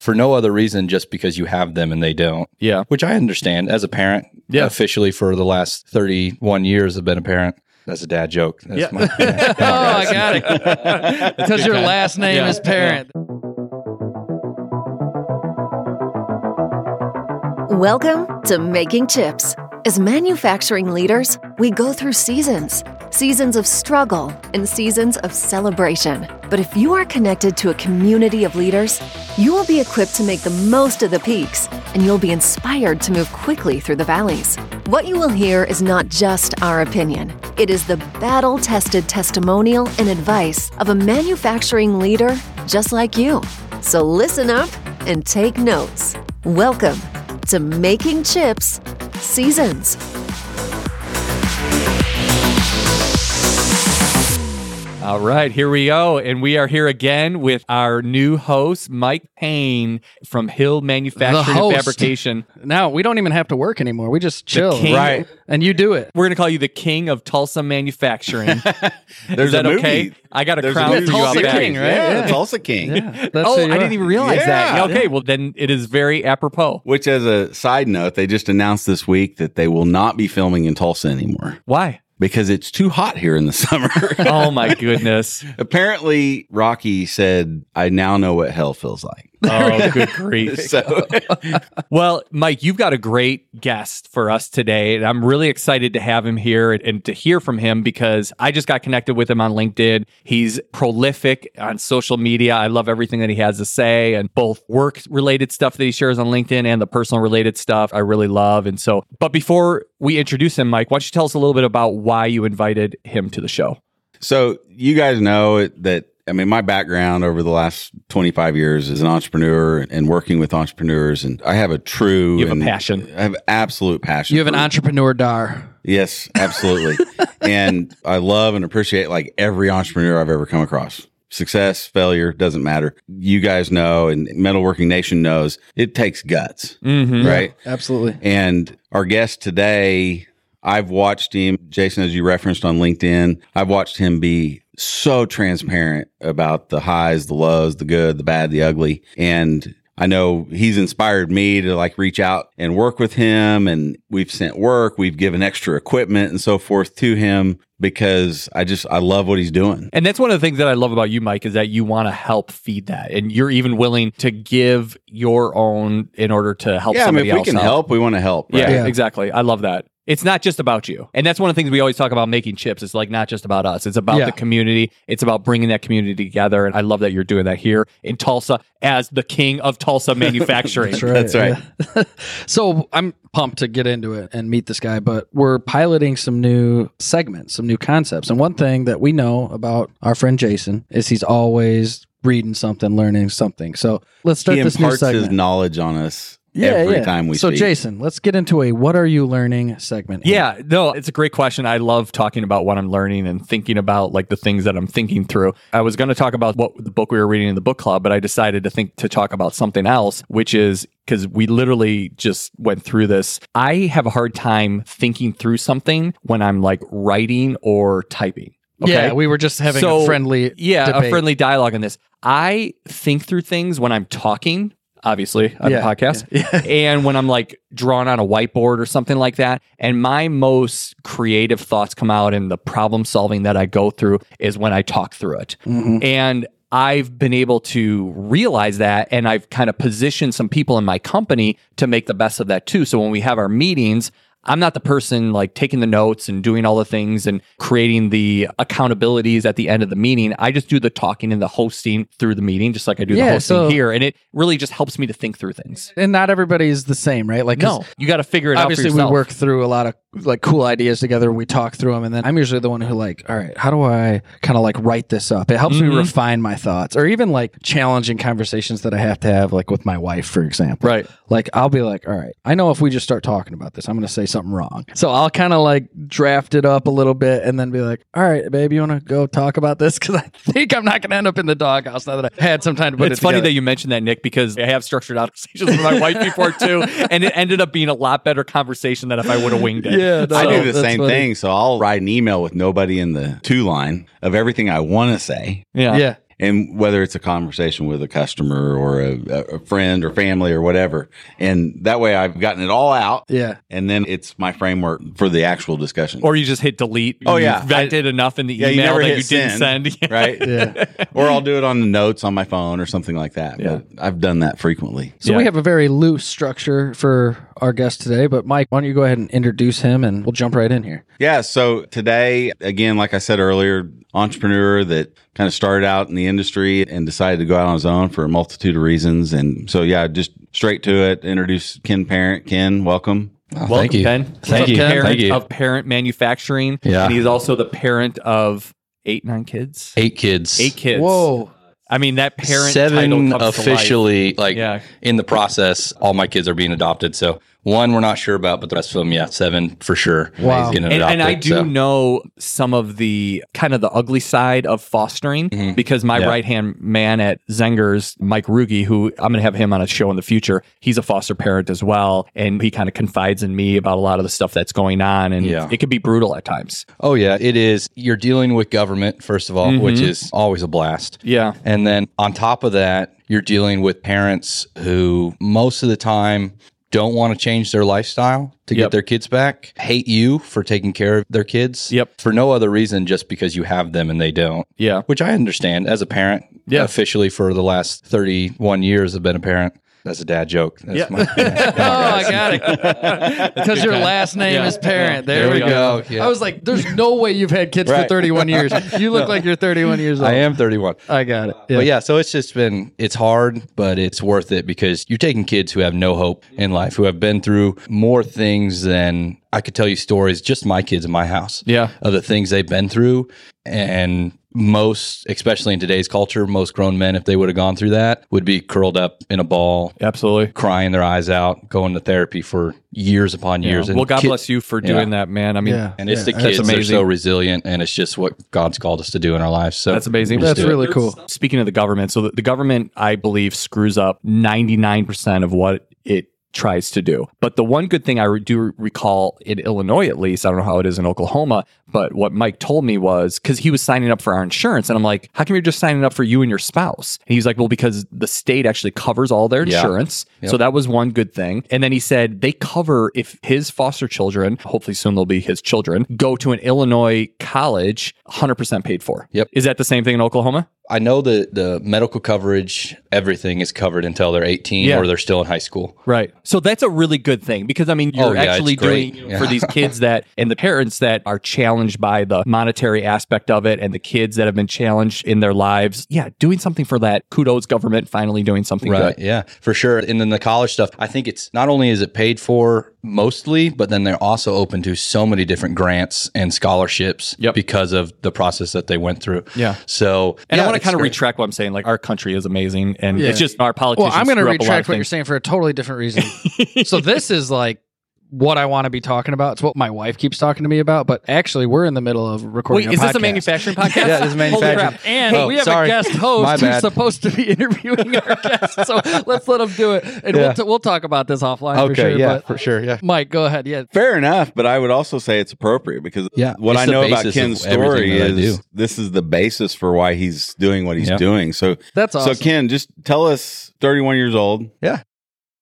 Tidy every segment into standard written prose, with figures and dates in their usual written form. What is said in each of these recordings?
for no other reason just because you have them and they don't. Yeah. Which I understand as a parent. Yeah. Officially for the last 31 years I've been a parent. That's a dad joke. That's my dad. Oh, I got it. Because your last name is Parent. Welcome to Making Chips. As manufacturing leaders, we go through seasons. Seasons of struggle and seasons of celebration. But if you are connected to a community of leaders, you will be equipped to make the most of the peaks, and you'll be inspired to move quickly through the valleys. What you will hear is not just our opinion. It is the battle-tested testimonial and advice of a manufacturing leader just like you. So listen up and take notes. Welcome to Making Chips Seasons. All right, here we go. And we are here again with our new host, Mike Payne from Hill Manufacturing and Fabrication. Now, we don't even have to work anymore. We just chill. Right. And you do it. We're going to call you the king of Tulsa manufacturing. Is that okay? I got a crown for you out there. Tulsa King, right? Yeah, Tulsa King. Yeah, oh, I didn't even realize that. Yeah, okay, well, then it is very apropos. Which, as a side note, they just announced this week that they will not be filming in Tulsa anymore. Why? Because it's too hot here in the summer. Oh, my goodness. Apparently, Rocky said, I now know what hell feels like. Oh, good grief. So. Well, Mike, you've got a great guest for us today. And I'm really excited to have him here and to hear from him because I just got connected with him on LinkedIn. He's prolific on social media. I love everything that he has to say, and both work-related stuff that he shares on LinkedIn and the personal-related stuff I really love. And so, but before we introduce him, Mike, why don't you tell us a little bit about why you invited him to the show? So you guys know that my background over the last 25 years as an entrepreneur and working with entrepreneurs, and I have a true... You have a passion. I have absolute passion. You have an entrepreneur dar. Yes, absolutely. And I love and appreciate like every entrepreneur I've ever come across. Success, failure, doesn't matter. You guys know, and Metalworking Nation knows, it takes guts, right? Yeah, absolutely. And our guest today, I've watched him, Jason, as you referenced on LinkedIn, I've watched him be so transparent about the highs, the lows, the good, the bad, the ugly. And I know he's inspired me to like reach out and work with him. And we've sent work, we've given extra equipment and so forth to him because I love what he's doing. And that's one of the things that I love about you, Mike, is that you want to help feed that. And you're even willing to give your own in order to help somebody else. Yeah, if we can help, we want to help. Right? Yeah, exactly. I love that. It's not just about you. And that's one of the things we always talk about Making Chips. It's like not just about us. It's about the community. It's about bringing that community together. And I love that you're doing that here in Tulsa as the king of Tulsa manufacturing. That's right. Yeah. So I'm pumped to get into it and meet this guy, but we're piloting some new segments, some new concepts. And one thing that we know about our friend Jason is he's always reading something, learning something. So let's start this new segment. He imparts his knowledge on us. Every time we speak. So Jason, let's get into a what are you learning segment. No, it's a great question. I love talking about what I'm learning and thinking about like the things that I'm thinking through. I was going to talk about the book we were reading in the book club, but I decided to talk about something else, which is because we literally just went through this. I have a hard time thinking through something when I'm like writing or typing. Okay? Yeah, we were just having a friendly dialogue on this. I think through things when I'm talking. Obviously, on the podcast. Yeah. And when I'm like drawn on a whiteboard or something like that. And my most creative thoughts come out and the problem solving that I go through is when I talk through it. Mm-hmm. And I've been able to realize that, and I've kind of positioned some people in my company to make the best of that too. So when we have our meetings, I'm not the person like taking the notes and doing all the things and creating the accountabilities at the end of the meeting. I just do the talking and the hosting through the meeting, just like I do the hosting here. And it really just helps me to think through things. And not everybody is the same, right? Like, no, you got to figure it out for yourself. Obviously, we work through a lot of like cool ideas together and we talk through them. And then I'm usually the one who like, all right, how do I kind of like write this up? It helps me refine my thoughts, or even like challenging conversations that I have to have like with my wife, for example. Right. Like, I'll be like, all right, I know if we just start talking about this, I'm going to say something wrong. So I'll kind of like draft it up a little bit and then be like, all right, babe, you want to go talk about this? Because I think I'm not going to end up in the doghouse now that I had some time to put it together. It's funny that you mentioned that, Nick, because I have structured out conversations with my wife before too, and it ended up being a lot better conversation than if I would have winged it. Yeah, no, I do the same thing. So I'll write an email with nobody in the to line of everything I want to say. Yeah. And whether it's a conversation with a customer or a friend or family or whatever. And that way I've gotten it all out. Yeah. And then it's my framework for the actual discussion. Or you just hit delete. Oh, yeah. You've vented enough in the email that you didn't send. Right? Yeah. Or I'll do it on the notes on my phone or something like that. Yeah. But I've done that frequently. So we have a very loose structure for our guest today. But Mike, why don't you go ahead and introduce him and we'll jump right in here. Yeah. So today, again, like I said earlier, entrepreneur that kind of started out in the industry and decided to go out on his own for a multitude of reasons. And so, yeah, just straight to it, introduce Ken Parent. Ken, welcome. Oh, welcome, Ken. Thank you. Parent of Parent Manufacturing. Yeah. And he's also the parent of nine kids. Eight kids. Whoa. I mean, that parent seven title officially, like in the process, all my kids are being adopted. So one we're not sure about, but the rest of them, seven for sure. Wow. And I do know some of the kind of the ugly side of fostering because my right-hand man at Zenger's, Mike Ruggie, who I'm going to have him on a show in the future, he's a foster parent as well. And he kind of confides in me about a lot of the stuff that's going on. And it can be brutal at times. Oh, yeah, it is. You're dealing with government, first of all, which is always a blast. Yeah. And then on top of that, you're dealing with parents who most of the time don't want to change their lifestyle to get their kids back, hate you for taking care of their kids for no other reason just because you have them and they don't. Yeah. Which I understand as a parent. Yeah. Officially for the last 31 years I've been a parent. That's a dad joke. That's my, oh, I got it. Because your last name is Parent. There we go. Yeah. I was like, there's no way you've had kids for 31 years. You look like you're 31 years old. I am 31. I got it. Yeah. But yeah, so it's just been, it's hard, but it's worth it because you're taking kids who have no hope in life, who have been through more things than I could tell you stories, just my kids in my house, of the things they've been through. And most, especially in today's culture, most grown men, if they would have gone through that, would be curled up in a ball. Absolutely. Crying their eyes out, going to therapy for years upon years. And well, God bless you for doing that, man. I mean, and it's the kids that are so resilient, and it's just what God's called us to do in our lives. So that's amazing. That's really cool. Speaking of the government, so the government, I believe, screws up 99% of what it tries to do. But the one good thing I do recall in Illinois, at least, I don't know how it is in Oklahoma, but what Mike told me was, because he was signing up for our insurance, and I'm like, how come you're just signing up for you and your spouse? And he's like, well, because the state actually covers all their insurance. Yep. So that was one good thing. And then he said they cover if his foster children, hopefully soon they'll be his children, go to an Illinois college, 100% paid for. Yep. Is that the same thing in Oklahoma? I know that the medical coverage, everything is covered until they're 18 or they're still in high school. Right. So that's a really good thing because, I mean, you're actually doing for these kids that and the parents that are challenged by the monetary aspect of it and the kids that have been challenged in their lives. Yeah. Doing something for that. Kudos, government, finally doing something good. Yeah, for sure. And then the college stuff, I think it's not only is it paid for mostly, but then they're also open to so many different grants and scholarships because of the process that they went through. Yeah. So, and I want to kind of retract what I'm saying. Like, our country is amazing, and it's just our politicians. Well, I'm going to retract what you're saying for a totally different reason. So this is like what I want to be talking about. It's what my wife keeps talking to me about, but actually we're in the middle of recording a podcast. Wait, is this a manufacturing podcast? Yeah, this is manufacturing. Holy crap. And we have a guest host who's supposed to be interviewing our guests, so let's let him do it. And we'll talk about this offline for sure. Okay, for sure, Mike, go ahead. Yeah. Fair enough, but I would also say it's appropriate because what I know about Ken's story is this is the basis for why he's doing what he's doing. So that's awesome. So Ken, just tell us, 31 years old. Yeah.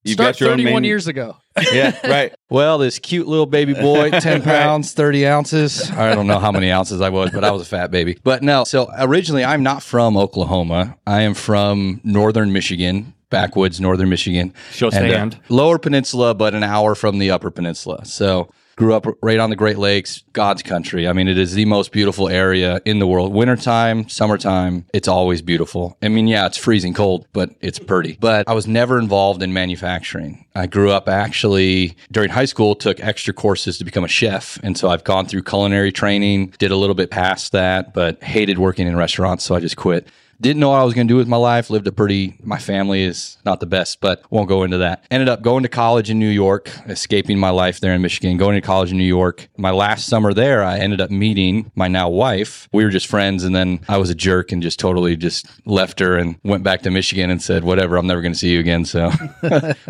You've got your 31 years ago. Yeah, right. Well, this cute little baby boy, 10 pounds, 30 ounces. I don't know how many ounces I was, but I was a fat baby. But no, so originally I'm not from Oklahoma. I am from northern Michigan, backwoods, northern Michigan. Show stand. Lower peninsula, but an hour from the upper peninsula. So grew up right on the Great Lakes, God's country. I mean, it is the most beautiful area in the world. Wintertime, summertime, it's always beautiful. I mean, yeah, it's freezing cold, but it's pretty. But I was never involved in manufacturing. I grew up actually during high school, took extra courses to become a chef. And so I've gone through culinary training, did a little bit past that, but hated working in restaurants, so I just quit. Didn't know what I was going to do with my life. My family is not the best, but won't go into that. Ended up going to college in New York, escaping my life there in Michigan, going to college in New York. My last summer there, I ended up meeting my now wife. We were just friends, and then I was a jerk and just totally just left her and went back to Michigan and said, whatever, I'm never going to see you again. So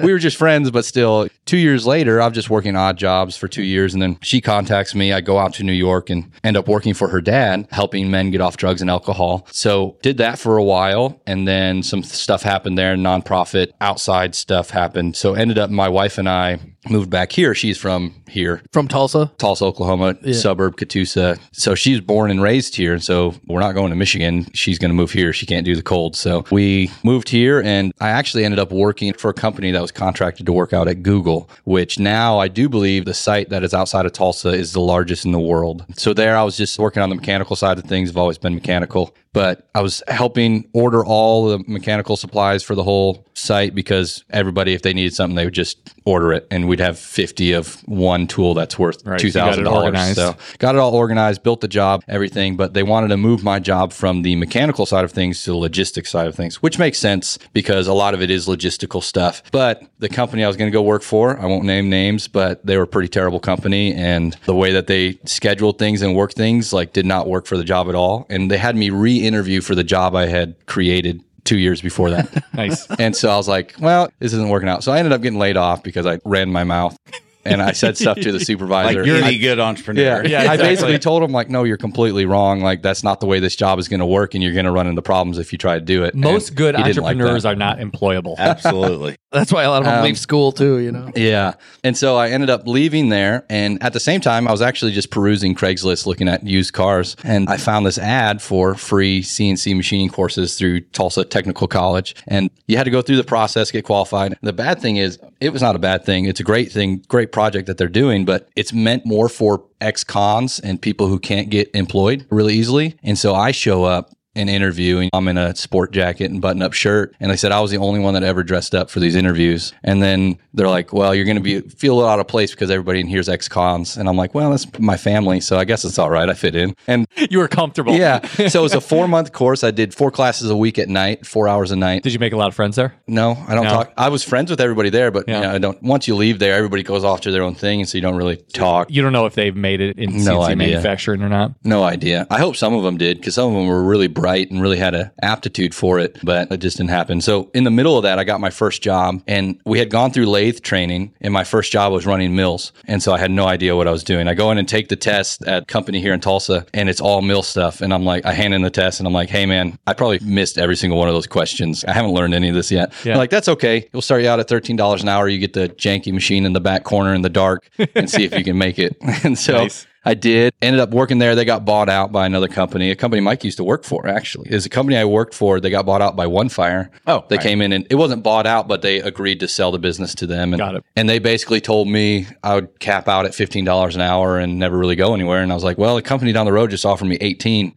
we were just friends, but still 2 years later, I'm just working odd jobs for 2 years. And then she contacts me. I go out to New York and end up working for her dad, helping men get off drugs and alcohol. So did that that for a while. And then some stuff happened there, nonprofit outside stuff happened. So ended up my wife and I moved back here. She's from here. From Tulsa? Tulsa, Oklahoma, suburb, Catoosa. So she's born and raised here. And so we're not going to Michigan. She's going to move here. She can't do the cold. So we moved here, and I actually ended up working for a company that was contracted to work out at Google, which now I do believe the site that is outside of Tulsa is the largest in the world. So there I was just working on the mechanical side of things. I've always been mechanical, but I was helping order all the mechanical supplies for the whole site because everybody, if they needed something, they would just order it, and we'd have 50 of one tool that's worth $2,000. So got it all organized, built the job, everything, but they wanted to move my job from the mechanical side of things to the logistics side of things, which makes sense because a lot of it is logistical stuff. But the company I was going to go work for, I won't name names, but they were a pretty terrible company, and the way that they scheduled things and worked things like did not work for the job at all. And they had me re-interview for the job I had created 2 years before that. Nice. And so I was like, well, this isn't working out. So I ended up getting laid off because I ran my mouth. And I said stuff to the supervisor. Like, you're a good entrepreneur. Yeah, exactly. I basically told him, like, no, you're completely wrong. Like, that's not the way this job is going to work, and you're going to run into problems if you try to do it. Most good entrepreneurs are not employable. Absolutely. That's why a lot of them leave school, too, you know? Yeah. And so I ended up leaving there. And at the same time, I was actually just perusing Craigslist, looking at used cars. And I found this ad for free CNC machining courses through Tulsa Technical College. And you had to go through the process, get qualified. The bad thing is, it was not a bad thing. It's a great thing, great project that they're doing, but it's meant more for ex-cons and people who can't get employed really easily. And so I show up and interview, and I'm in a sport jacket and button-up shirt. And they said I was the only one that ever dressed up for these interviews. And then they're like, well, you're going to feel out of place because everybody in here is ex-cons. And I'm like, well, that's my family, so I guess it's all right. I fit in. And you were comfortable. Yeah. So it was a 4-month course. I did 4 classes a week at night, 4 hours a night. Did you make a lot of friends there? No, I don't talk. I was friends with everybody there, but you know, I don't. Once you leave there, everybody goes off to their own thing, and so you don't really talk. You don't know if they've made it in CNC manufacturing or not? No idea. I hope some of them did, because some of them were really bright and really had an aptitude for it, but it just didn't happen. So in the middle of that, I got my first job, and we had gone through lathe training, and my first job was running mills. And so I had no idea what I was doing. I go in and take the test at a company here in Tulsa, and it's all mill stuff. And I'm like, I hand in the test, and I'm like, hey man, I probably missed every single one of those questions. I haven't learned any of this yet. Yeah. I'm like, that's okay. We'll start you out at $13 an hour. You get the janky machine in the back corner in the dark and see if you can make it. And so I did. Ended up working there. They got bought out by another company, a company Mike used to work for, actually. It was a company I worked for. They got bought out by OneFire. Oh, they came in, and it wasn't bought out, but they agreed to sell the business to them. And, got it. And they basically told me I would cap out at $15 an hour and never really go anywhere. And I was like, well, a company down the road just offered me $18.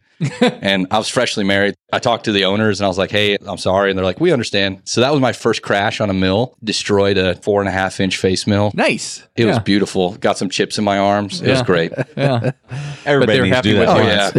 And I was freshly married. I talked to the owners, and I was like, hey, I'm sorry. And they're like, we understand. So that was my first crash on a mill. Destroyed a 4.5-inch face mill. Nice. It was beautiful. Got some chips in my arms. It was great. Yeah. Everybody needs happy to do that.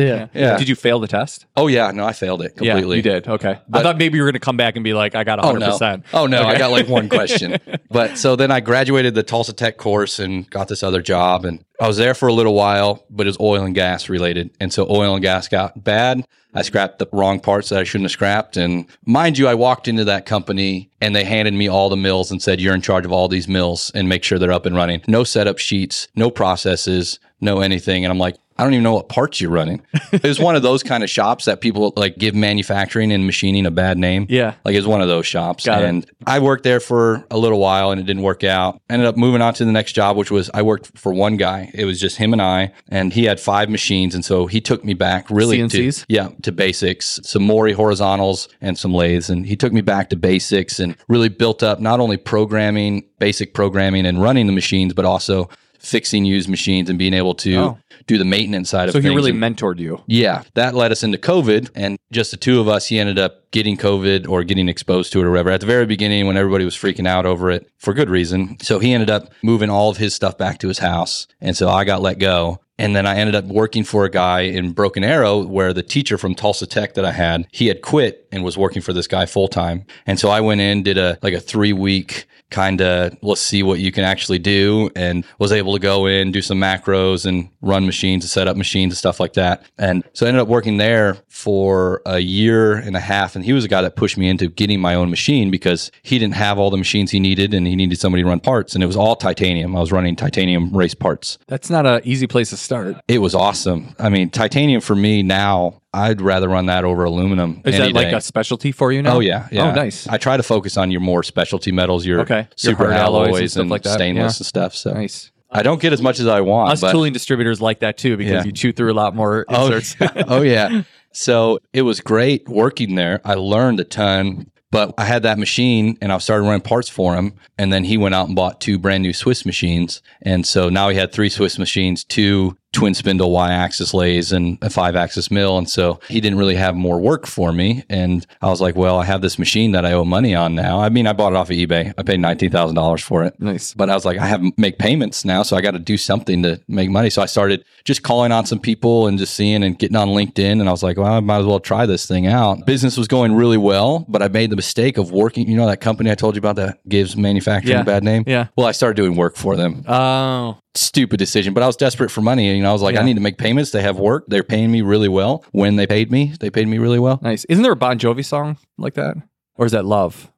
Did you fail the test? Oh, yeah. No, I failed it completely. Yeah, you did. Okay. But I thought maybe you were going to come back and be like, I got 100%. Oh, no. I got like one question. But so then I graduated the Tulsa Tech course and got this other job, and I was there for a little while, but it was oil and gas related. And so oil and gas got bad. I scrapped the wrong parts that I shouldn't have scrapped. And mind you, I walked into that company and they handed me all the mills and said, you're in charge of all these mills and make sure they're up and running. No setup sheets, no processes, no anything. And I'm like, I don't even know what parts you're running. It was one of those kind of shops that people like give manufacturing and machining a bad name. Yeah. Like it's one of those shops. And I worked there for a little while and it didn't work out. Ended up moving on to the next job, which was I worked for one guy. It was just him and I, and he had 5 machines. And so he took me back really CNCs? To basics, some Mori horizontals and some lathes. And he took me back to basics and really built up not only programming, basic programming and running the machines, but also fixing used machines and being able to do the maintenance side of things. So he really mentored you. Yeah. That led us into COVID. And just the two of us, he ended up getting COVID or getting exposed to it or whatever at the very beginning when everybody was freaking out over it for good reason. So he ended up moving all of his stuff back to his house. And so I got let go. And then I ended up working for a guy in Broken Arrow where the teacher from Tulsa Tech that I had, he had quit and was working for this guy full time. And so I went in, did a 3-week kind of let's see what you can actually do, and was able to go in, do some macros and run machines and set up machines and stuff like that. And so I ended up working there for a year and a half. And he was a guy that pushed me into getting my own machine because he didn't have all the machines he needed and he needed somebody to run parts. And it was all titanium. I was running titanium race parts. That's not an easy place to start. It was awesome. I mean, titanium for me now, I'd rather run that over aluminum. Is that like a specialty for you now? Oh, yeah. Oh, nice. I try to focus on your more specialty metals, your super alloys and like stainless and stuff. So nice. I don't get as much as I want. Us tooling distributors like that too, because you chew through a lot more inserts. Oh, yeah. So it was great working there. I learned a ton. But I had that machine and I started running parts for him. And then he went out and bought two brand new Swiss machines. And so now he had three Swiss machines, two twin spindle Y-axis lathes and a 5-axis mill. And so he didn't really have more work for me. And I was like, well, I have this machine that I owe money on now. I mean, I bought it off of eBay. I paid $19,000 for it. Nice. But I was like, I have to make payments now. So I got to do something to make money. So I started just calling on some people and just seeing and getting on LinkedIn. And I was like, well, I might as well try this thing out. Business was going really well, but I made the mistake of working, you know, that company I told you about that gives manufacturing a bad name. Yeah. Well, I started doing work for them. Oh, stupid decision, but I was desperate for money. And, you know, I was like, I need to make payments. They have work. They're paying me really well. When they paid me really well. Nice. Isn't there a Bon Jovi song like that? Or is that Love?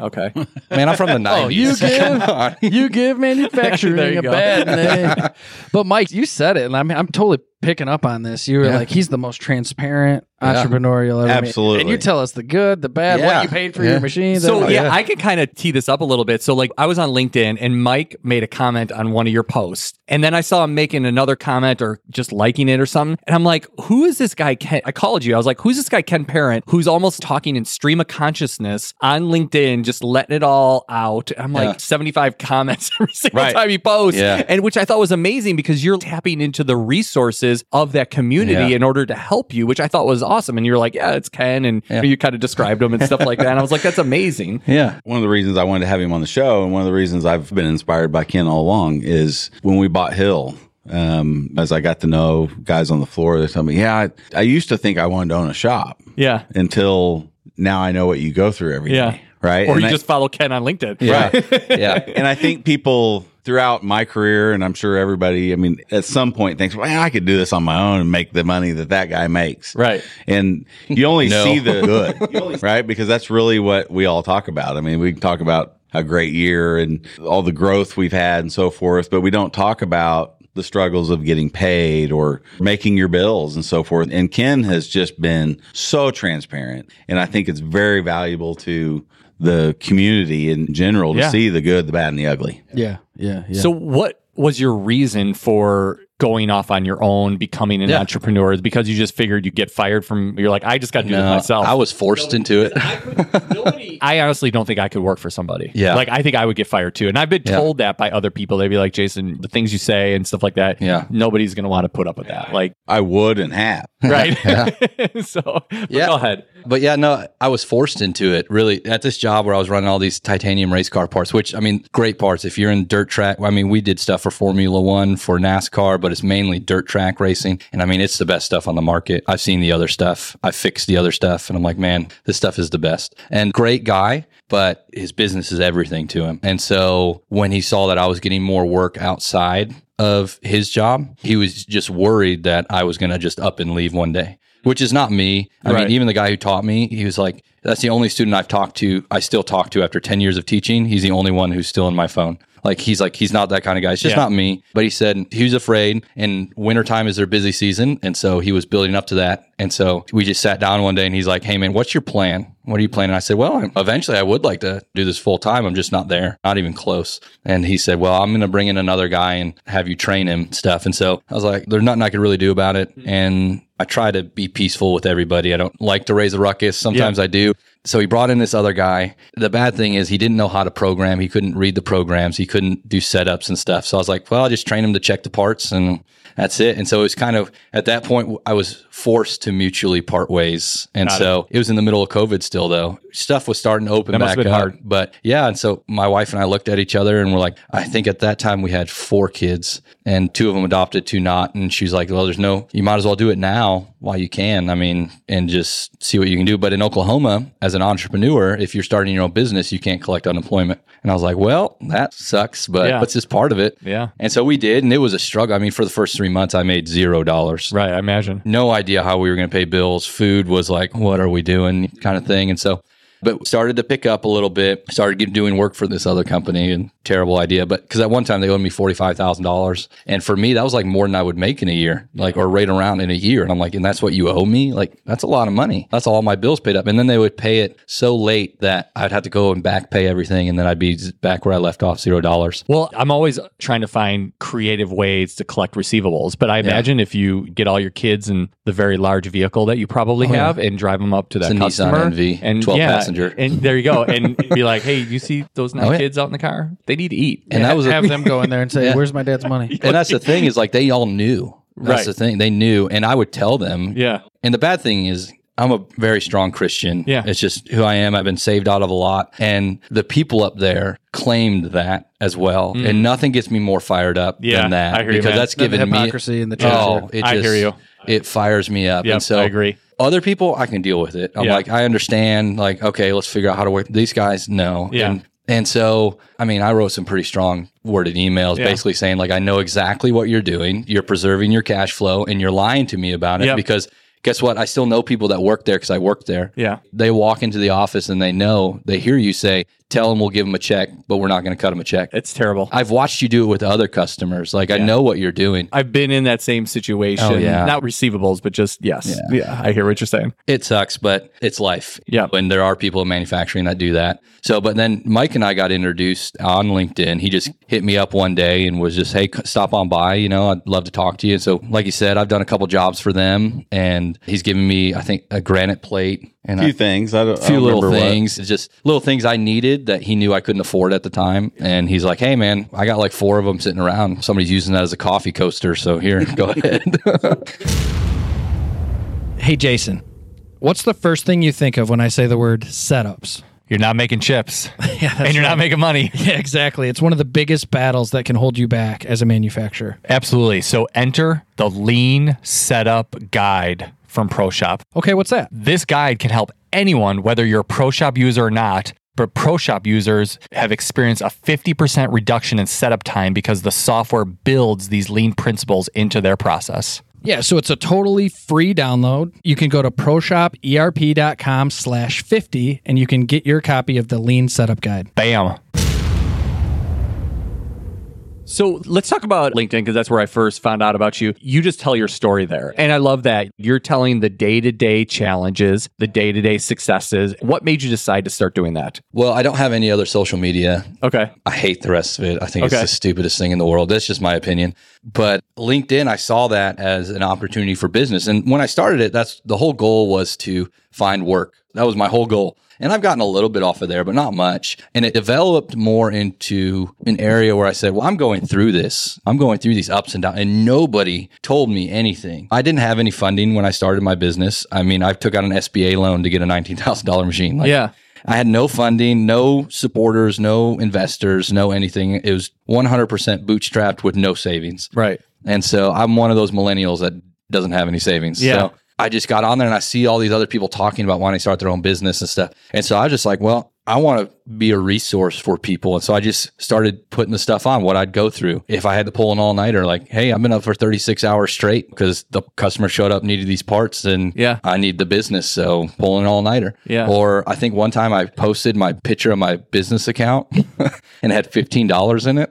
Okay. Man, I'm from the 90s. Oh, you give manufacturing a bad name. But Mike, you said it, and I'm totally picking up on this. You were like, he's the most transparent entrepreneur you'll ever meet. Absolutely. And you tell us the good, the bad, what you paid for your machine. So I could kind of tee this up a little bit. So like I was on LinkedIn and Mike made a comment on one of your posts. And then I saw him making another comment or just liking it or something. And I'm like, who is this guy, Ken? I called you. I was like, who's this guy, Ken Parent, who's almost talking in stream of consciousness on LinkedIn, just letting it all out. And I'm like 75 comments every single time he posts. Yeah. And which I thought was amazing because you're tapping into the resources of that community in order to help you, which I thought was awesome. And you're like, yeah, it's Ken. And you kind of described him and stuff like that. And I was like, that's amazing. Yeah. One of the reasons I wanted to have him on the show, and one of the reasons I've been inspired by Ken all along, is when we bought Hill, as I got to know guys on the floor, they told me, I used to think I wanted to own a shop. Yeah. Until now I know what you go through every day. Right. Or and you just follow Ken on LinkedIn. Yeah. Right. And I think people throughout my career, and I'm sure everybody, I mean, at some point thinks, well, I could do this on my own and make the money that guy makes. Right. And you only see the good, right? Because that's really what we all talk about. I mean, we talk about a great year and all the growth we've had and so forth, but we don't talk about the struggles of getting paid or making your bills and so forth. And Ken has just been so transparent. And I think it's very valuable to the community in general to see the good, the bad, and the ugly. Yeah. So what was your reason for going off on your own, becoming an entrepreneur? Because you just figured you'd get fired from, you're like, I just got to do this myself. I was forced into it. I honestly don't think I could work for somebody. Yeah. Like, I think I would get fired too. And I've been told that by other people. They'd be like, Jason, the things you say and stuff like that, nobody's going to want to put up with that. Like, I wouldn't have. Right. So, go ahead. But I was forced into it, really, at this job where I was running all these titanium race car parts, which, I mean, great parts. If you're in dirt track, I mean, we did stuff for Formula One, for NASCAR, but it's mainly dirt track racing. And I mean, it's the best stuff on the market. I've seen the other stuff. I fixed the other stuff. And I'm like, man, this stuff is the best. And great guy, but his business is everything to him. And so when he saw that I was getting more work outside of his job, he was just worried that I was going to just up and leave one day, which is not me. I mean, even the guy who taught me, he was like, that's the only student I've talked to, I still talk to after 10 years of teaching. He's the only one who's still in my phone. Like, he's not that kind of guy. It's just not me. But he said he was afraid, and wintertime is their busy season. And so he was building up to that. And so we just sat down one day and he's like, hey man, what's your plan? What are you planning? I said, well, eventually I would like to do this full time. I'm just not there, not even close. And he said, well, I'm going to bring in another guy and have you train him and stuff. And so I was like, there's nothing I could really do about it. And I try to be peaceful with everybody. I don't like to raise a ruckus. Sometimes I do. So he brought in this other guy. The bad thing is he didn't know how to program. He couldn't read the programs. He couldn't do setups and stuff. So I was like, well, I'll just train him to check the parts and that's it. And so it was kind of, at that point, I was forced to mutually part ways. And it was in the middle of COVID still, though. Stuff was starting to open back up. That must have been hard. But and so my wife and I looked at each other and we're like, I think at that time we had 4 kids and 2 of them adopted, 2 not. And she's like, well, you might as well do it now while you can. I mean, and just see what you can do. But in Oklahoma, as an entrepreneur, if you're starting your own business, you can't collect unemployment. And I was like, well, that sucks, but that's just part of it. Yeah. And so we did, and it was a struggle. I mean, for the first 3 months, I made $0. Right, I imagine. No idea how we were going to pay bills. Food was like, what are we doing kind of thing. And so but started to pick up a little bit. Started doing work for this other company, and terrible idea, but because at one time they owed me $45,000. And for me, that was like more than I would make in a year, like, or right around in a year. And I'm like, and that's what you owe me? Like, that's a lot of money. That's all my bills paid up. And then they would pay it so late that I'd have to go and back pay everything. And then I'd be back where I left off, $0. Well, I'm always trying to find creative ways to collect receivables. But I imagine if you get all your kids in the very large vehicle that you probably have and drive them up to that customer. Nissan Envy, and 12 passenger. And there you go. And be like, hey, you see those nine kids out in the car? They need to eat. And that was have them go in there and say, where's my dad's money? And that's the thing is like, they all knew. That's the thing. They knew. And I would tell them. Yeah. And the bad thing is, I'm a very strong Christian. Yeah. It's just who I am. I've been saved out of a lot. And the people up there claimed that as well. Mm. And nothing gets me more fired up than that. I hear you, because that's given me hypocrisy in the church. Oh, it just, I hear you. It fires me up. Yep, and so I agree. Other people, I can deal with it. I'm like, I understand. Like, okay, let's figure out how to work. These guys, no. Yeah. And so, I mean, I wrote some pretty strong worded emails basically saying, like, I know exactly what you're doing. You're preserving your cash flow and you're lying to me about it because guess what? I still know people that work there because I worked there. Yeah. They walk into the office and they know, they hear you say, tell them we'll give them a check, but we're not going to cut them a check. It's terrible. I've watched you do it with other customers. Like, I know what you're doing. I've been in that same situation. Oh, yeah. Not receivables, but just, Yeah, I hear what you're saying. It sucks, but it's life. Yeah. And there are people in manufacturing that do that. So, but then Mike and I got introduced on LinkedIn. He just hit me up one day and was just, hey, stop on by. You know, I'd love to talk to you. And so, like you said, I've done a couple jobs for them, and he's given me, I think, a granite plate. And a few little things. It's just little things I needed that he knew I couldn't afford at the time. And he's like, hey, man, I got like 4 of them sitting around. Somebody's using that as a coffee coaster. So here, go ahead. Hey, Jason, what's the first thing you think of when I say the word setups? You're not making chips and you're not making money. Yeah, exactly. It's one of the biggest battles that can hold you back as a manufacturer. Absolutely. So enter the Lean Setup Guide from ProShop. Okay, what's that? This guide can help anyone, whether you're a ProShop user or not, but ProShop users have experienced a 50% reduction in setup time because the software builds these lean principles into their process. Yeah, so it's a totally free download. You can go to ProShopERP.com/50 and you can get your copy of the Lean Setup Guide. Bam. So let's talk about LinkedIn, because that's where I first found out about you. You just tell your story there. And I love that. You're telling the day-to-day challenges, the day-to-day successes. What made you decide to start doing that? Well, I don't have any other social media. Okay. I hate the rest of it. I think it's the stupidest thing in the world. That's just my opinion. But LinkedIn, I saw that as an opportunity for business. And when I started it, that's the whole goal was to find work. That was my whole goal. And I've gotten a little bit off of there, but not much. And it developed more into an area where I said, well, I'm going through this. I'm going through these ups and downs. And nobody told me anything. I didn't have any funding when I started my business. I mean, I took out an SBA loan to get a $19,000 machine. Like, yeah. I had no funding, no supporters, no investors, no anything. It was 100% bootstrapped with no savings. Right. And so I'm one of those millennials that doesn't have any savings. Yeah. So I just got on there and I see all these other people talking about wanting to start their own business and stuff. And so I was just like, well, I want to be a resource for people. And so I just started putting the stuff on, what I'd go through. If I had to pull an all-nighter, like, hey, I've been up for 36 hours straight because the customer showed up, needed these parts, and I need the business, so pull an all-nighter. Yeah. Or I think one time I posted my picture of my business account and had $15 in it.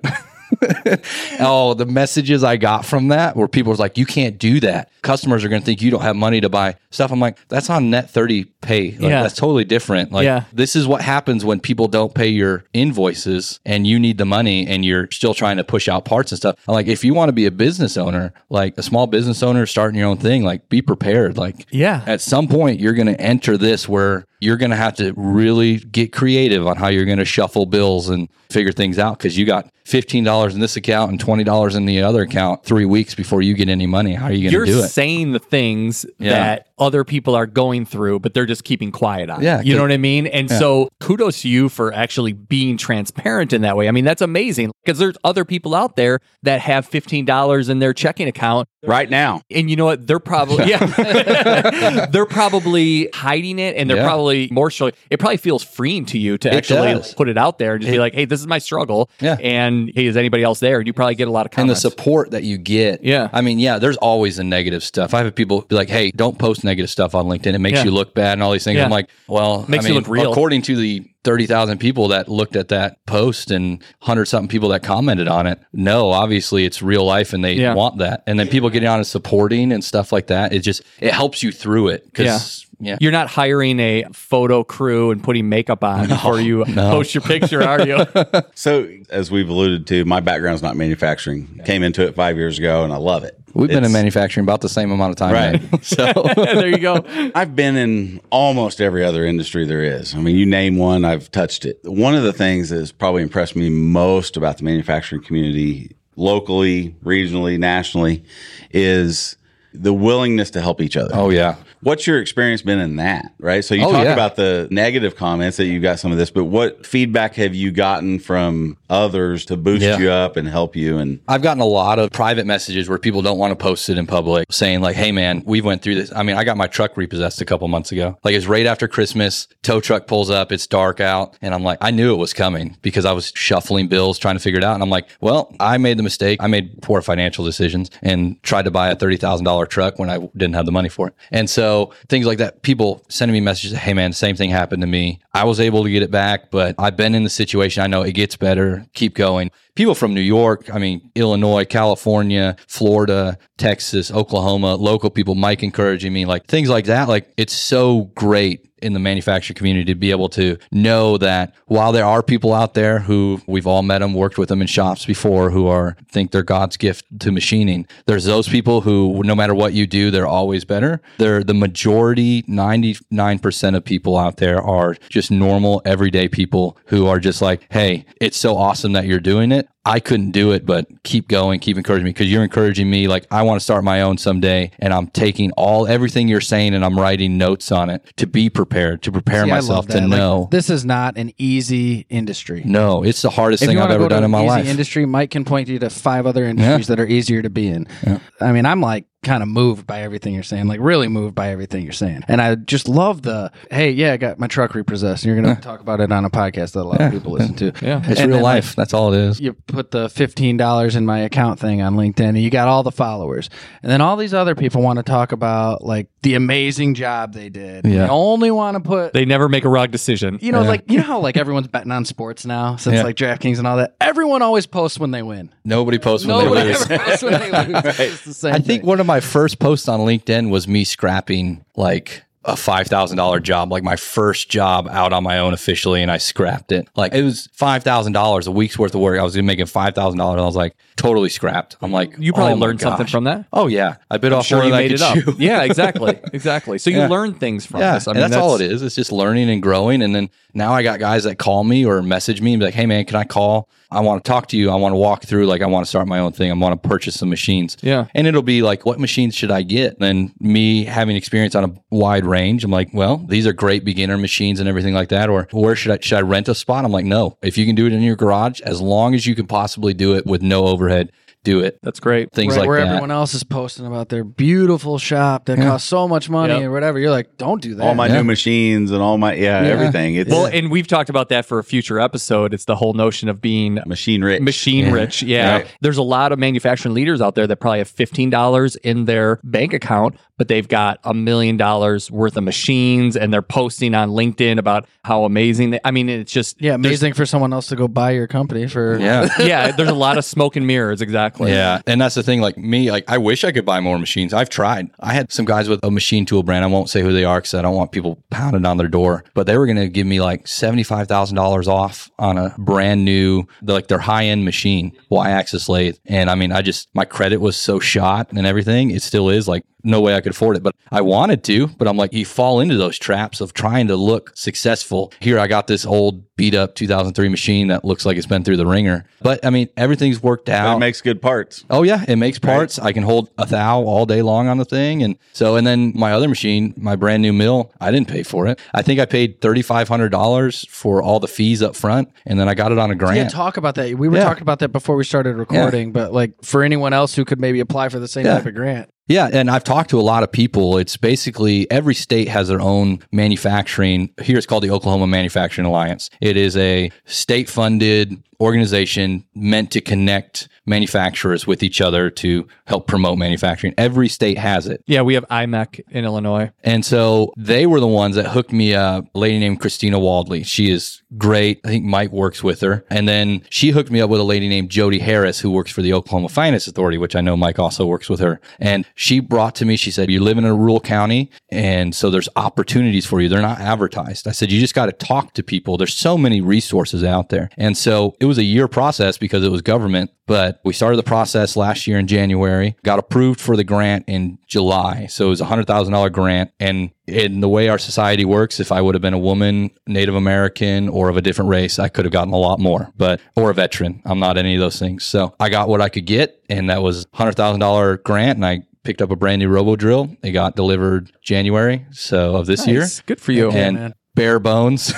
Oh, the messages I got from that where people was like, you can't do that. Customers are going to think you don't have money to buy stuff. I'm like, that's on net 30 pay. Like, that's totally different. Like, this is what happens when people don't pay your invoices and you need the money and you're still trying to push out parts and stuff. I'm like, if you want to be a business owner, like a small business owner starting your own thing, like, be prepared. Like, at some point you're going to enter this where you're going to have to really get creative on how you're going to shuffle bills and figure things out, because you got $15 in this account and $20 in the other account 3 weeks before you get any money. How are you going to do it? You're saying the things that other people are going through, but they're just keeping quiet on. Yeah, you know what I mean? And so kudos to you for actually being transparent in that way. I mean, that's amazing, because there's other people out there that have $15 in their checking account right now. And you know what? They're probably, they're probably hiding it, and they're probably more struggling. It probably feels freeing to you to actually put it out there and just be like, hey, this is my struggle. Yeah. And hey, is anybody else there? And you probably get a lot of comments. And the support that you get. Yeah. I mean, there's always the negative stuff. I have people be like, hey, don't post negative stuff on LinkedIn. It makes you look bad and all these things. I'm like, well, you look real. According to the 30,000 people that looked at that post and 100-something people that commented on it, no, obviously it's real life and they want that. And then people getting on and supporting and stuff like that. It just, it helps you through it because... Yeah. You're not hiring a photo crew and putting makeup on before you post your picture, are you? So, as we've alluded to, my background's not manufacturing. Okay. Came into it 5 years ago, and I love it. We've been in manufacturing about the same amount of time. Right. So there you go. I've been in almost every other industry there is. I mean, you name one, I've touched it. One of the things that has probably impressed me most about the manufacturing community, locally, regionally, nationally, is the willingness to help each other. Oh, yeah. What's your experience been in that, right? So you talk about the negative comments that you got some of this, but what feedback have you gotten from others to boost you up and help you? And I've gotten a lot of private messages where people don't want to post it in public saying like, hey man, we went through this. I mean, I got my truck repossessed a couple months ago. Like it's right after Christmas, tow truck pulls up, it's dark out. And I'm like, I knew it was coming because I was shuffling bills, trying to figure it out. And I'm like, well, I made the mistake. I made poor financial decisions and tried to buy a $30,000 truck when I didn't have the money for it. And so things like that, people sending me messages, hey man, same thing happened to me. I was able to get it back, but I've been in the situation. I know it gets better. Keep going. People from New York, I mean, Illinois, California, Florida, Texas, Oklahoma, local people, Mike encouraging me, like things like that. Like it's so great in the manufacturing community to be able to know that while there are people out there who we've all met them, worked with them in shops before, who think they're God's gift to machining, there's those people who no matter what you do, they're always better. They're the majority, 99% of people out there are just normal everyday people who are just like, hey, it's so awesome that you're doing it. I couldn't do it, but keep going, keep encouraging me because you're encouraging me. Like I want to start my own someday and I'm taking everything you're saying and I'm writing notes on it to be prepared, to prepare myself to know. Like, this is not an easy industry. No, it's the hardest thing I've ever done in my life. Industry, Mike can point you to 5 other industries that are easier to be in. Yeah. I mean, I'm like, kind of moved by everything you're saying, like really moved by everything you're saying. And I just love the, hey, yeah, I got my truck repossessed. And you're going to talk about it on a podcast that a lot of people listen to. Yeah, it's real life. Like, that's all it is. You put the $15 in my account thing on LinkedIn and you got all the followers. And then all these other people want to talk about like the amazing job they did. Yeah. They only want to put... They never make a wrong decision. You know, like, you know how like everyone's betting on sports now since like DraftKings and all that? Everyone always posts when they win. Nobody posts when they lose. Nobody ever posts when they lose. It's just the same thing. One of my first post on LinkedIn was me scrapping like a $5,000 job, like my first job out on my own officially. And I scrapped it. Like it was $5,000, a week's worth of work. I was making $5,000. And I was like, totally scrapped. I'm like, you probably learned something from that. Oh yeah. I bit off sure more than I could chew. Yeah, exactly. Exactly. So you learn things from this. I mean, that's all it is. It's just learning and growing. And then now I got guys that call me or message me and be like, hey man, can I call? I want to talk to you. I want to walk through, like, I want to start my own thing. I want to purchase some machines. Yeah. And it'll be like, what machines should I get? And me having experience on a wide range, I'm like, well, these are great beginner machines and everything like that. Or where should I rent a spot? I'm like, no, if you can do it in your garage, as long as you can possibly do it with no overhead, do it. That's great. Things right, like where that. Where everyone else is posting about their beautiful shop that costs so much money or whatever. You're like, don't do that. All my new machines and all my, everything. It's, well, and we've talked about that for a future episode. It's the whole notion of being machine rich. Machine rich. Yeah. Right. There's a lot of manufacturing leaders out there that probably have $15 in their bank account, but they've got $1 million worth of machines and they're posting on LinkedIn about how amazing they, I mean, it's just. Yeah. Amazing for someone else to go buy your company for. Yeah. Yeah. There's a lot of smoke and mirrors. Exactly. Yeah. And that's the thing, like me, like I wish I could buy more machines. I've tried. I had some guys with a machine tool brand. I won't say who they are because I don't want people pounding on their door, but they were going to give me like $75,000 off on a brand new, like their high-end machine, Y-axis lathe. And I mean, I just, my credit was so shot and everything. It still is, like no way I could afford it, but I wanted to, but I'm like, you fall into those traps of trying to look successful. Here, I got this old beat up 2003 machine that looks like it's been through the ringer, but I mean, everything's worked out. It makes good parts. Oh yeah. It makes parts. Right. I can hold a thou all day long on the thing. And so, and then my other machine, my brand new mill, I didn't pay for it. I think I paid $3,500 for all the fees up front. And then I got it on a grant. Yeah. Talk about that. We were talking about that before we started recording, but like for anyone else who could maybe apply for the same type of grant. Yeah, and I've talked to a lot of people. It's basically every state has their own manufacturing. Here it's called the Oklahoma Manufacturing Alliance. It is a state-funded organization meant to connect manufacturers with each other to help promote manufacturing. Every state has it. Yeah, we have IMEC in Illinois. And so they were the ones that hooked me up, a lady named Christina Waldley. She is great. I think Mike works with her. And then she hooked me up with a lady named Jody Harris, who works for the Oklahoma Finance Authority, which I know Mike also works with her. And she brought to me, she said, you live in a rural county, and so there's opportunities for you. They're not advertised. I said, you just got to talk to people. There's so many resources out there. And so it was a year process because it was government, but we started the process last year in January, got approved for the grant in July. So it was a $100,000 grant. And in the way our society works, if I would have been a woman, Native American, or of a different race, I could have gotten a lot more, but, or a veteran. I'm not any of those things. So I got what I could get, and that was $100,000 grant. And I picked up a brand new robo drill. It got delivered January of this year. Good for you. And man, bare bones.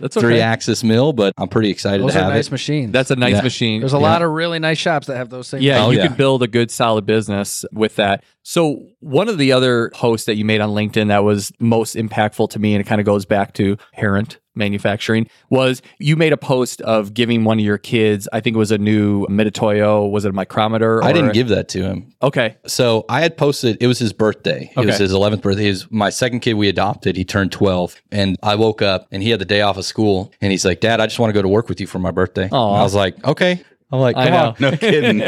That's okay. 3-axis mill, but I'm pretty excited to have it. Those are nice machines. That's a nice machine. There's a lot of really nice shops that have those things. Yeah, you can build a good, solid business with that. So one of the other posts that you made on LinkedIn that was most impactful to me, and it kind of goes back to Parent Manufacturing, was you made a post of giving one of your kids, I think it was a new Mitutoyo, was it a micrometer? I didn't give that to him. Okay. So I had posted, it was his birthday. It was his 11th birthday. He was my second kid we adopted. He turned 12. And I woke up and he had the day off of school. And he's like, Dad, I just want to go to work with you for my birthday. Aww. And I was like, okay. I'm like, come on. No kidding.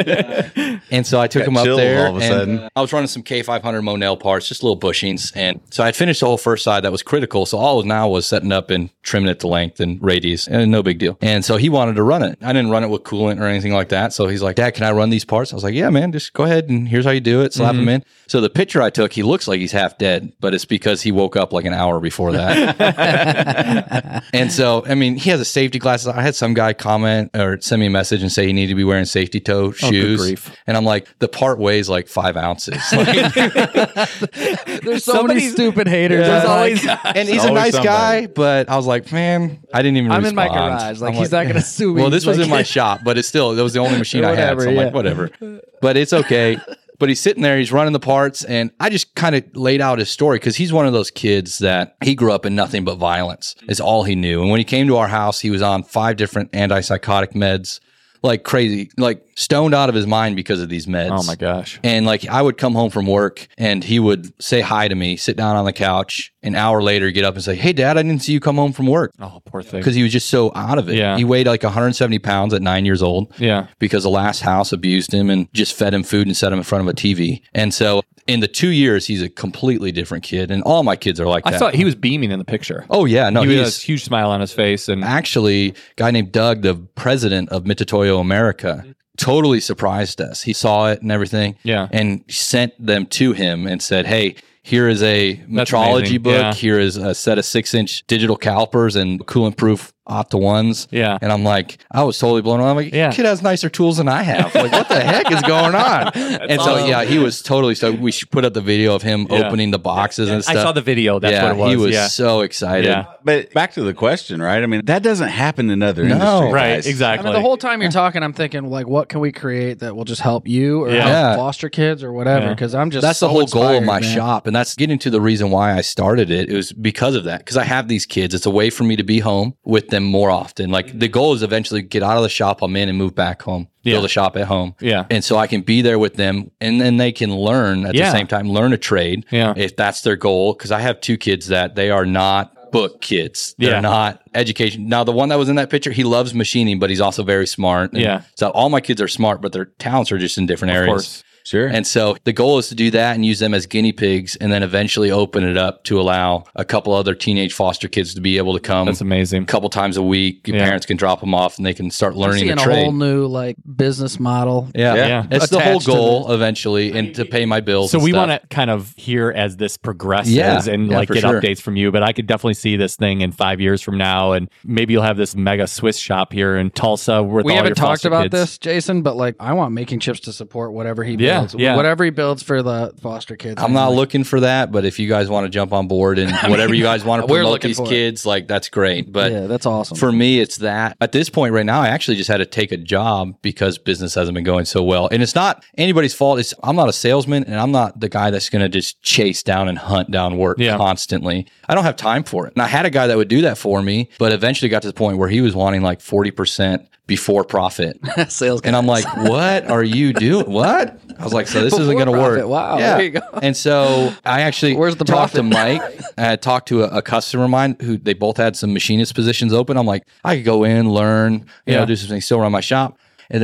And so I took him up there. All of a sudden. I was running some K500 Monell parts, just little bushings. And so I had finished the whole first side that was critical. So all now was setting up and trimming it to length and radius, and no big deal. And so he wanted to run it. I didn't run it with coolant or anything like that. So he's like, Dad, can I run these parts? I was like, yeah, man, just go ahead and here's how you do it. Slap them in. So the picture I took, he looks like he's half dead, but it's because he woke up like an hour before that. And so, I mean, he has a safety glasses. I had some guy comment or send me a message and say, you need to be wearing safety toe shoes. Good grief. And I'm like, the part weighs like 5 ounces. Like, there's so many stupid haters. Yeah. Always, and he's a nice guy, but I was like, man, I didn't even respond. I'm in my garage. Like, he's not going to sue me. Well, this was in my shop, but it's still, that was the only machine I had. So I'm like, whatever. But it's okay. But he's sitting there, he's running the parts, and I just kind of laid out his story because he's one of those kids that he grew up in nothing but violence is all he knew. And when he came to our house, he was on 5 different antipsychotic meds. Like crazy, like stoned out of his mind because of these meds. Oh my gosh. And like I would come home from work and he would say hi to me, sit down on the couch, an hour later get up and say, hey Dad, I didn't see you come home from work. Oh, poor thing. Because he was just so out of it. Yeah. He weighed like 170 pounds at 9 years old. Yeah. Because the last house abused him and just fed him food and set him in front of a TV. And so in the 2 years, he's a completely different kid. And all my kids are like that. I thought he was beaming in the picture. Oh yeah. No, he had a huge smile on his face. And actually, a guy named Doug, the president of Mitutoyo America, totally surprised us. He saw it and everything, and sent them to him and said, hey, here is a metrology book, here is a set of 6-inch digital calipers and coolant proof Opta-1s. Yeah. And I'm like, I was totally blown away. I'm like, kid has nicer tools than I have. Like, what the heck is going on? And so, he was totally stoked. We put up the video of him opening the boxes and stuff. I saw the video. That's what it was. He was so excited. Yeah. But back to the question, right? I mean, that doesn't happen in other industries. Right, guys. Exactly. I mean, the whole time you're talking, I'm thinking, like, what can we create that will just help you or help foster kids or whatever? Because I'm just that's the whole goal of my shop. And that's getting to the reason why I started it. It was because of that. Because I have these kids. It's a way for me to be home with them more often. Like the goal is eventually get out of the shop I'm in and move back home, build a shop at home. Yeah. And so I can be there with them, and then they can learn at the same time, learn a trade if that's their goal. Because I have 2 kids that they are not book kids. They're not education. Now, the one that was in that picture, he loves machining, but he's also very smart. And so all my kids are smart, but their talents are just in different areas. Of course. Sure. And so the goal is to do that and use them as guinea pigs, and then eventually open it up to allow a couple other teenage foster kids to be able to come. That's amazing. A couple times a week. Your parents can drop them off and they can start learning the trade. A whole new like business model. Yeah. It's the whole goal eventually, and to pay my bills. So we want to kind of hear as this progresses and like get updates from you. But I could definitely see this thing in 5 years from now, and maybe you'll have this mega Swiss shop here in Tulsa. We haven't talked about this, Jason, but like I want Making Chips to support whatever he does. builds. Yeah. Whatever he builds for the foster kids. I'm not looking for that, but if you guys want to jump on board and whatever you guys want to promote these kids, like that's great. But yeah, that's awesome. For me, it's that. At this point right now, I actually just had to take a job because business hasn't been going so well. And it's not anybody's fault. It's I'm not a salesman and I'm not the guy that's going to just chase down and hunt down work constantly. I don't have time for it. And I had a guy that would do that for me, but eventually got to the point where he was wanting like 40% before profit. Sales guys. And I'm like, what are you doing? What? I was like, so this isn't going to work. Wow. Yeah. There you go. And so I actually talked to Mike. I had talked to a customer of mine who they both had some machinist positions open. I'm like, I could go in, learn, you know, do something, still run my shop.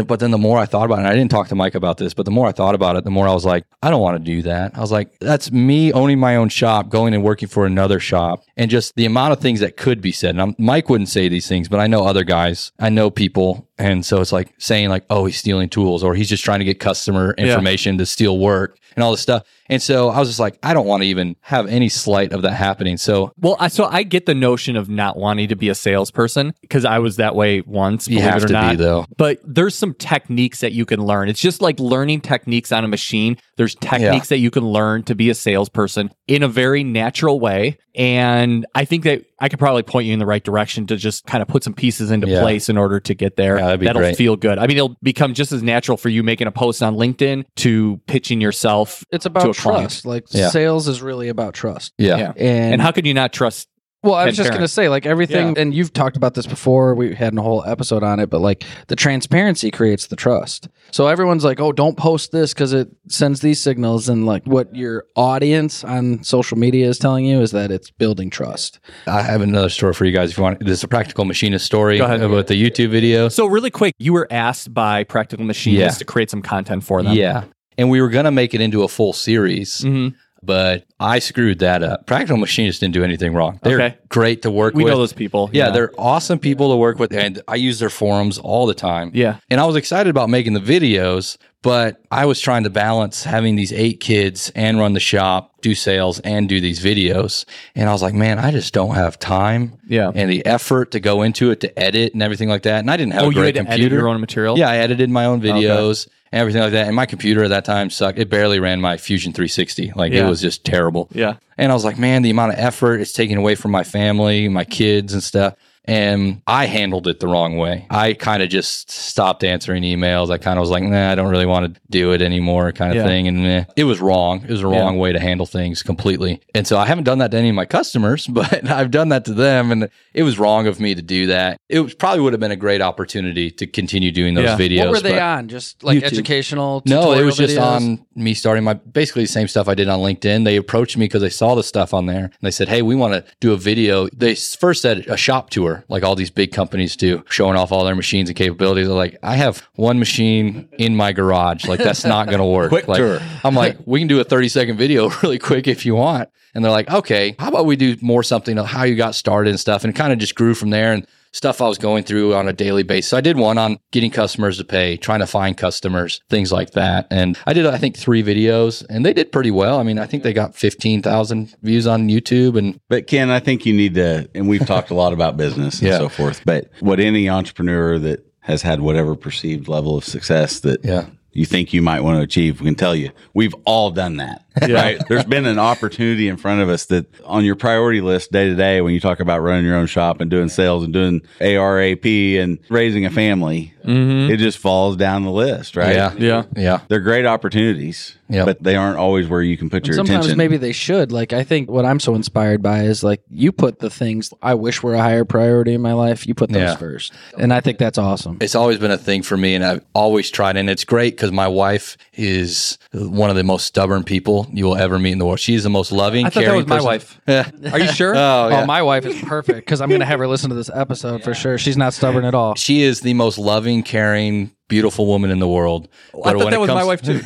But then the more I thought about it, and I didn't talk to Mike about this, but the more I thought about it, the more I was like, I don't want to do that. I was like, that's me owning my own shop, going and working for another shop, and just the amount of things that could be said. And Mike wouldn't say these things, but I know other guys. I know people. And so it's like saying like, oh, he's stealing tools or he's just trying to get customer information to steal work and all this stuff. And so I was just like, I don't want to even have any slight of that happening. So I get the notion of not wanting to be a salesperson because I was that way once, believe it or not. You have to be, though. But there's some techniques that you can learn. It's just like learning techniques on a machine. There's techniques that you can learn to be a salesperson in a very natural way. And I think that I could probably point you in the right direction to just kind of put some pieces into place in order to get there. Yeah, that'll great. Feel good. I mean, it'll become just as natural for you making a post on LinkedIn to pitching yourself. It's about trust. Client. Like sales is really about trust. Yeah. And how could you not trust? Well, I was just going to say, like everything, and you've talked about this before, we had a whole episode on it, but like the transparency creates the trust. So everyone's like, oh, don't post this because it sends these signals. And like what your audience on social media is telling you is that it's building trust. I have another story for you guys if you want. This is a Practical Machinist story about the YouTube video. So really quick, you were asked by Practical Machinist to create some content for them. Yeah. And we were going to make it into a full series. Mm-hmm. But I screwed that up. Practical Machinists did't do anything wrong. They're great to work with. We know those people. Yeah, they're awesome people to work with. And I use their forums all the time. Yeah. And I was excited about making the videos, but I was trying to balance having these 8 kids and run the shop, do sales, and do these videos. And I was like, man, I just don't have time and the effort to go into it to edit and everything like that. And I didn't have a great computer. You had to edit your own material? Yeah, I edited my own videos. Okay. And everything like that. And my computer at that time sucked. It barely ran my Fusion 360. Like it was just terrible. Yeah. And I was like, man, the amount of effort it's taking away from my family, my kids and stuff. And I handled it the wrong way. I kind of just stopped answering emails. I kind of was like, nah, I don't really want to do it anymore kind of thing. And it was wrong. It was the wrong way to handle things completely. And so I haven't done that to any of my customers, but I've done that to them. And it was wrong of me to do that. It was, probably would have been a great opportunity to continue doing those videos. What were they on? Just like YouTube. Educational tutorial videos? No, it was just on me starting my, basically the same stuff I did on LinkedIn. They approached me because they saw the stuff on there. And they said, hey, we want to do a video. They first said a shop tour, like all these big companies do, showing off all their machines and capabilities. They're like, I have one machine in my garage. Like, that's not going to work. Quick tour. I'm like, we can do a 30-second video really quick if you want. And they're like, okay, how about we do more something of how you got started and stuff? And it kind of just grew from there and stuff I was going through on a daily basis. So I did one on getting customers to pay, trying to find customers, things like that. And I did, I think, 3 videos and they did pretty well. I mean, I think they got 15,000 views on YouTube. But Ken, I think you need to, and we've talked a lot about business and so forth, but what any entrepreneur that has had whatever perceived level of success that you think you might want to achieve, we can tell you, we've all done that. Right? There's been an opportunity in front of us that on your priority list day to day, when you talk about running your own shop and doing sales and doing ARAP and raising a family, it just falls down the list, right? Yeah. They're great opportunities, but they aren't always where you can put your attention. Sometimes maybe they should. Like, I think what I'm so inspired by is like, you put the things I wish were a higher priority in my life, you put those first. And I think that's awesome. It's always been a thing for me and I've always tried, and it's great because my wife is one of the most stubborn people you will ever meet in the world. She's the most loving, caring person. I thought that was my wife. Are you sure? Oh, my wife is perfect because I'm going to have her listen to this episode for sure. She's not stubborn at all. She is the most loving, caring, beautiful woman in the world. But I thought that was my wife too. We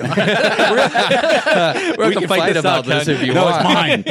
can fight about this if you want. No, it's mine.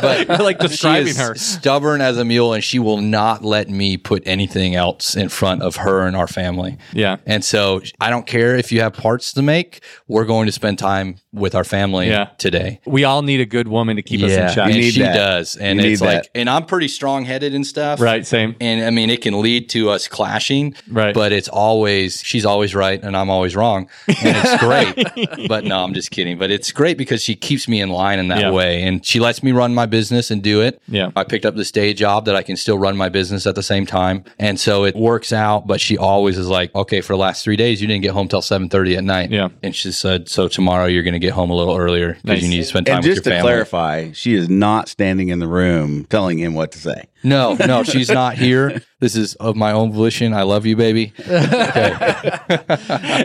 But like describing her, stubborn as a mule, and she will not let me put anything else in front of her and our family. Yeah. And so I don't care if you have parts to make. We're going to spend time with our family today. We all need a good woman to keep us in check. And she does. And it's like, and I'm pretty strong-headed and stuff. Right. Same. And I mean, it can lead to us clashing. Right. But it's always ways, she's always right and I'm always wrong. And it's great. But no, I'm just kidding. But it's great because she keeps me in line in that way. And she lets me run my business and do it. Yeah. I picked up this day job that I can still run my business at the same time. And so it works out. But she always is like, okay, for the last 3 days, you didn't get home till 7:30 at night. Yeah. And she said, so tomorrow you're going to get home a little earlier because you need to spend time with your family. And just to clarify, she is not standing in the room telling him what to say. No, no, she's not here. This is of my own volition. I love you, baby. Okay.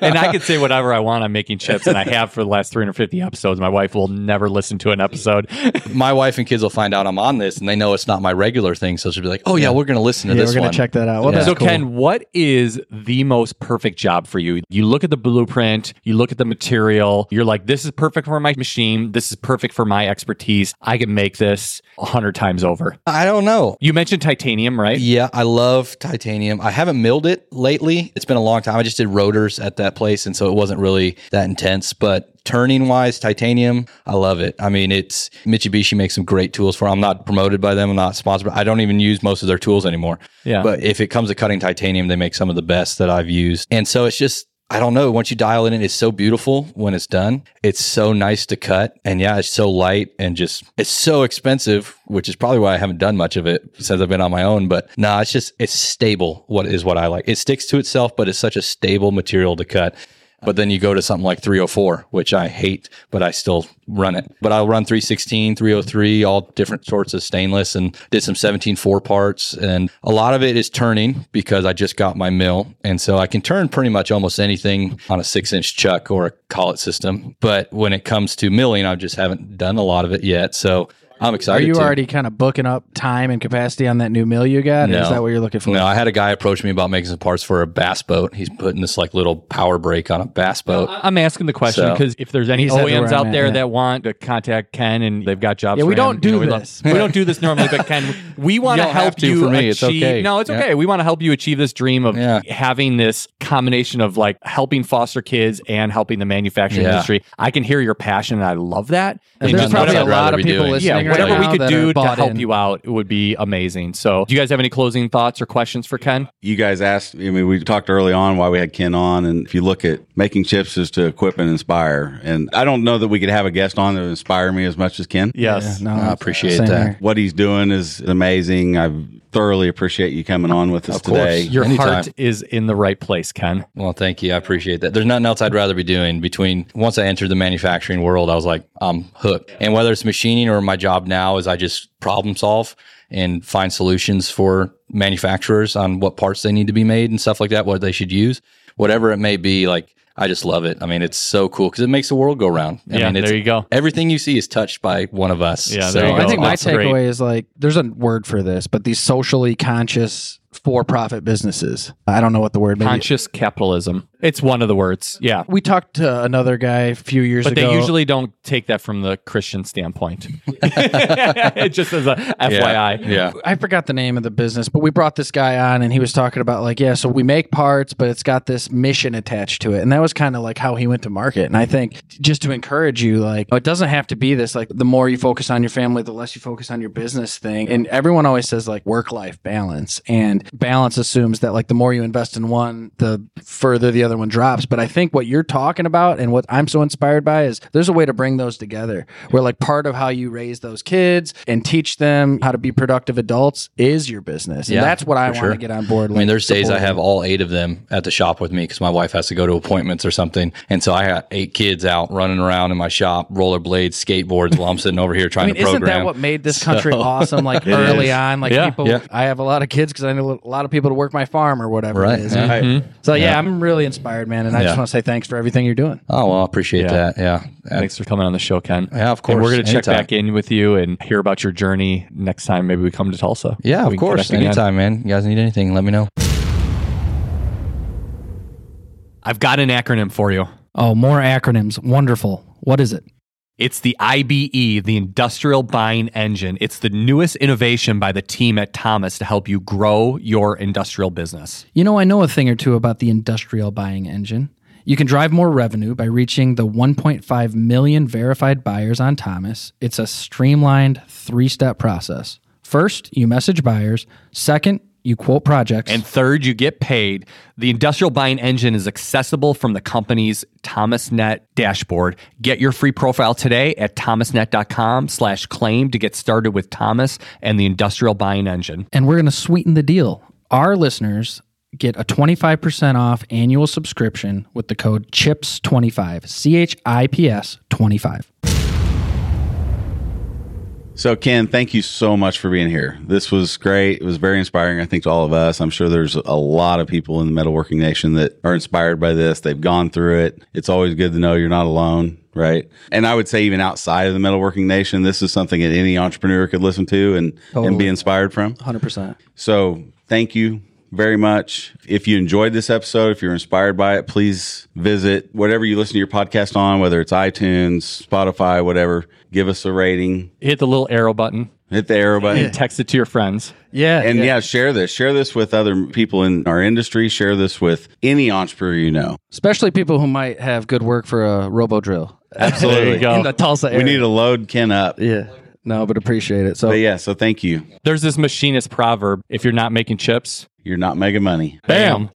And I can say whatever I want on Making Chips, and I have for the last 350 episodes. My wife will never listen to an episode. My wife and kids will find out I'm on this, and they know it's not my regular thing, so she'll be like, oh, yeah, we're going to listen to this one. We're going to check that out. Well, yeah. So, cool. Ken, what is the most perfect job for you? You look at the blueprint, you look at the material, you're like, this is perfect for my machine, this is perfect for my expertise, I can make this 100 times over. I don't know. You mentioned titanium, right? Yeah, I love titanium. I haven't milled it lately. It's been a long time. I just did rotors at that place, and so it wasn't really that intense, but turning-wise, titanium, I love it. I mean, it's Mitsubishi makes some great tools for them. I'm not promoted by them. I'm not sponsored. I don't even use most of their tools anymore. Yeah. But if it comes to cutting titanium, they make some of the best that I've used. And so it's just, I don't know. Once you dial it in, it's so beautiful when it's done. It's so nice to cut. And yeah, it's so light and just, it's so expensive, which is probably why I haven't done much of it since I've been on my own. But nah, it's just, it's stable. What I like. It sticks to itself, but it's such a stable material to cut. But then you go to something like 304, which I hate, but I still run it. But I'll run 316, 303, all different sorts of stainless, and did some 17-4 parts. And a lot of it is turning because I just got my mill. And so I can turn pretty much almost anything on a 6-inch chuck or a collet system. But when it comes to milling, I just haven't done a lot of it yet. So I'm excited. Are you already kind of booking up time and capacity on that new mill you got? No. Is that what you're looking for? No, I had a guy approach me about making some parts for a bass boat. He's putting this like little power brake on a bass boat. No, I'm asking the question because if there's any OEMs out there that want to contact Ken and they've got jobs, we don't do this. We don't do this normally, but Ken, we want to help you for me. Achieve. It's okay. No, it's okay. We want to help you achieve this dream of having this combination of like helping foster kids and helping the manufacturing industry. I can hear your passion, and I love that. And there's probably a lot of people listening. Whatever we could do to help you out, it would be amazing. So do you guys have any closing thoughts or questions for Ken? You guys asked, I mean, we talked early on why we had Ken on. And if you look at Making Chips is to equip and inspire. And I don't know that we could have a guest on that would inspire me as much as Ken. Yes. Yeah, no, I appreciate that. Here. What he's doing is amazing. I thoroughly appreciate you coming on with us today. Your heart is in the right place, Ken. Well, thank you. I appreciate that. There's nothing else I'd rather be doing. Once I entered the manufacturing world, I was like, I'm hooked. And whether it's machining or my job now is I just problem solve and find solutions for manufacturers on what parts they need to be made and stuff like that, what they should use, whatever it may be. Like, I just love it. I mean, it's so cool because it makes the world go round. There you go. Everything you see is touched by one of us. Yeah, so I think my takeaway is like, there's a word for this, but these socially conscious for-profit businesses. I don't know what the word means. Conscious capitalism. It's one of the words. Yeah. We talked to another guy a few years ago. But they usually don't take that from the Christian standpoint. It just as a FYI. Yeah. I forgot the name of the business, but we brought this guy on and he was talking about like, so we make parts, but it's got this mission attached to it. And that was kind of like how he went to market. And I think just to encourage you, like, it doesn't have to be this, like, the more you focus on your family, the less you focus on your business thing. And everyone always says like work-life balance. And balance assumes that like the more you invest in one, the further the other one drops. But I think what you're talking about and what I'm so inspired by is there's a way to bring those together where like part of how you raise those kids and teach them how to be productive adults is your business. Yeah, and that's what I want to get on board with. I mean, there's days I have all 8 of them at the shop with me because my wife has to go to appointments or something. And so I got 8 kids out running around in my shop, rollerblades, skateboards, while I'm sitting over here trying to program. Isn't that what made this country awesome? Like early on, like people, I have a lot of kids because I know a lot of people to work my farm or whatever it is. Right? Mm-hmm. So I'm really inspired, man. And I just want to say thanks for everything you're doing. Oh, well, I appreciate that. Yeah. Thanks for coming on the show, Ken. Yeah, of course. And we're going to check back in with you and hear about your journey next time. Maybe we come to Tulsa. Yeah, of course. Anytime, man. You guys need anything, let me know. I've got an acronym for you. Oh, more acronyms. Wonderful. What is it? It's the IBE, the Industrial Buying Engine. It's the newest innovation by the team at Thomas to help you grow your industrial business. You know, I know a thing or two about the Industrial Buying Engine. You can drive more revenue by reaching the 1.5 million verified buyers on Thomas. It's a streamlined 3-step process. First, you message buyers. Second, you quote projects. And third, you get paid. The Industrial Buying Engine is accessible from the company's ThomasNet dashboard. Get your free profile today at thomasnet.com/claim to get started with Thomas and the Industrial Buying Engine. And we're going to sweeten the deal. Our listeners get a 25% off annual subscription with the code CHIPS25, CHIPS 25. So Ken, thank you so much for being here. This was great. It was very inspiring, I think, to all of us. I'm sure there's a lot of people in the Metalworking Nation that are inspired by this. They've gone through it. It's always good to know you're not alone, right? And I would say even outside of the Metalworking Nation, this is something that any entrepreneur could listen to and be inspired from. 100%. So thank you very much. If you enjoyed this episode, if you're inspired by it, please visit whatever you listen to your podcast on, whether it's iTunes, Spotify, whatever. Give us a rating. Hit the little arrow button. Hit the arrow button. And text it to your friends. Yeah. And yeah, share this. Share this with other people in our industry. Share this with any entrepreneur you know. Especially people who might have good work for a robo drill. Absolutely. There you go. In the Tulsa area. We need to load Ken up. Yeah. No, but appreciate it. So thank you. There's this machinist proverb, if you're not making chips, you're not making money. Bam.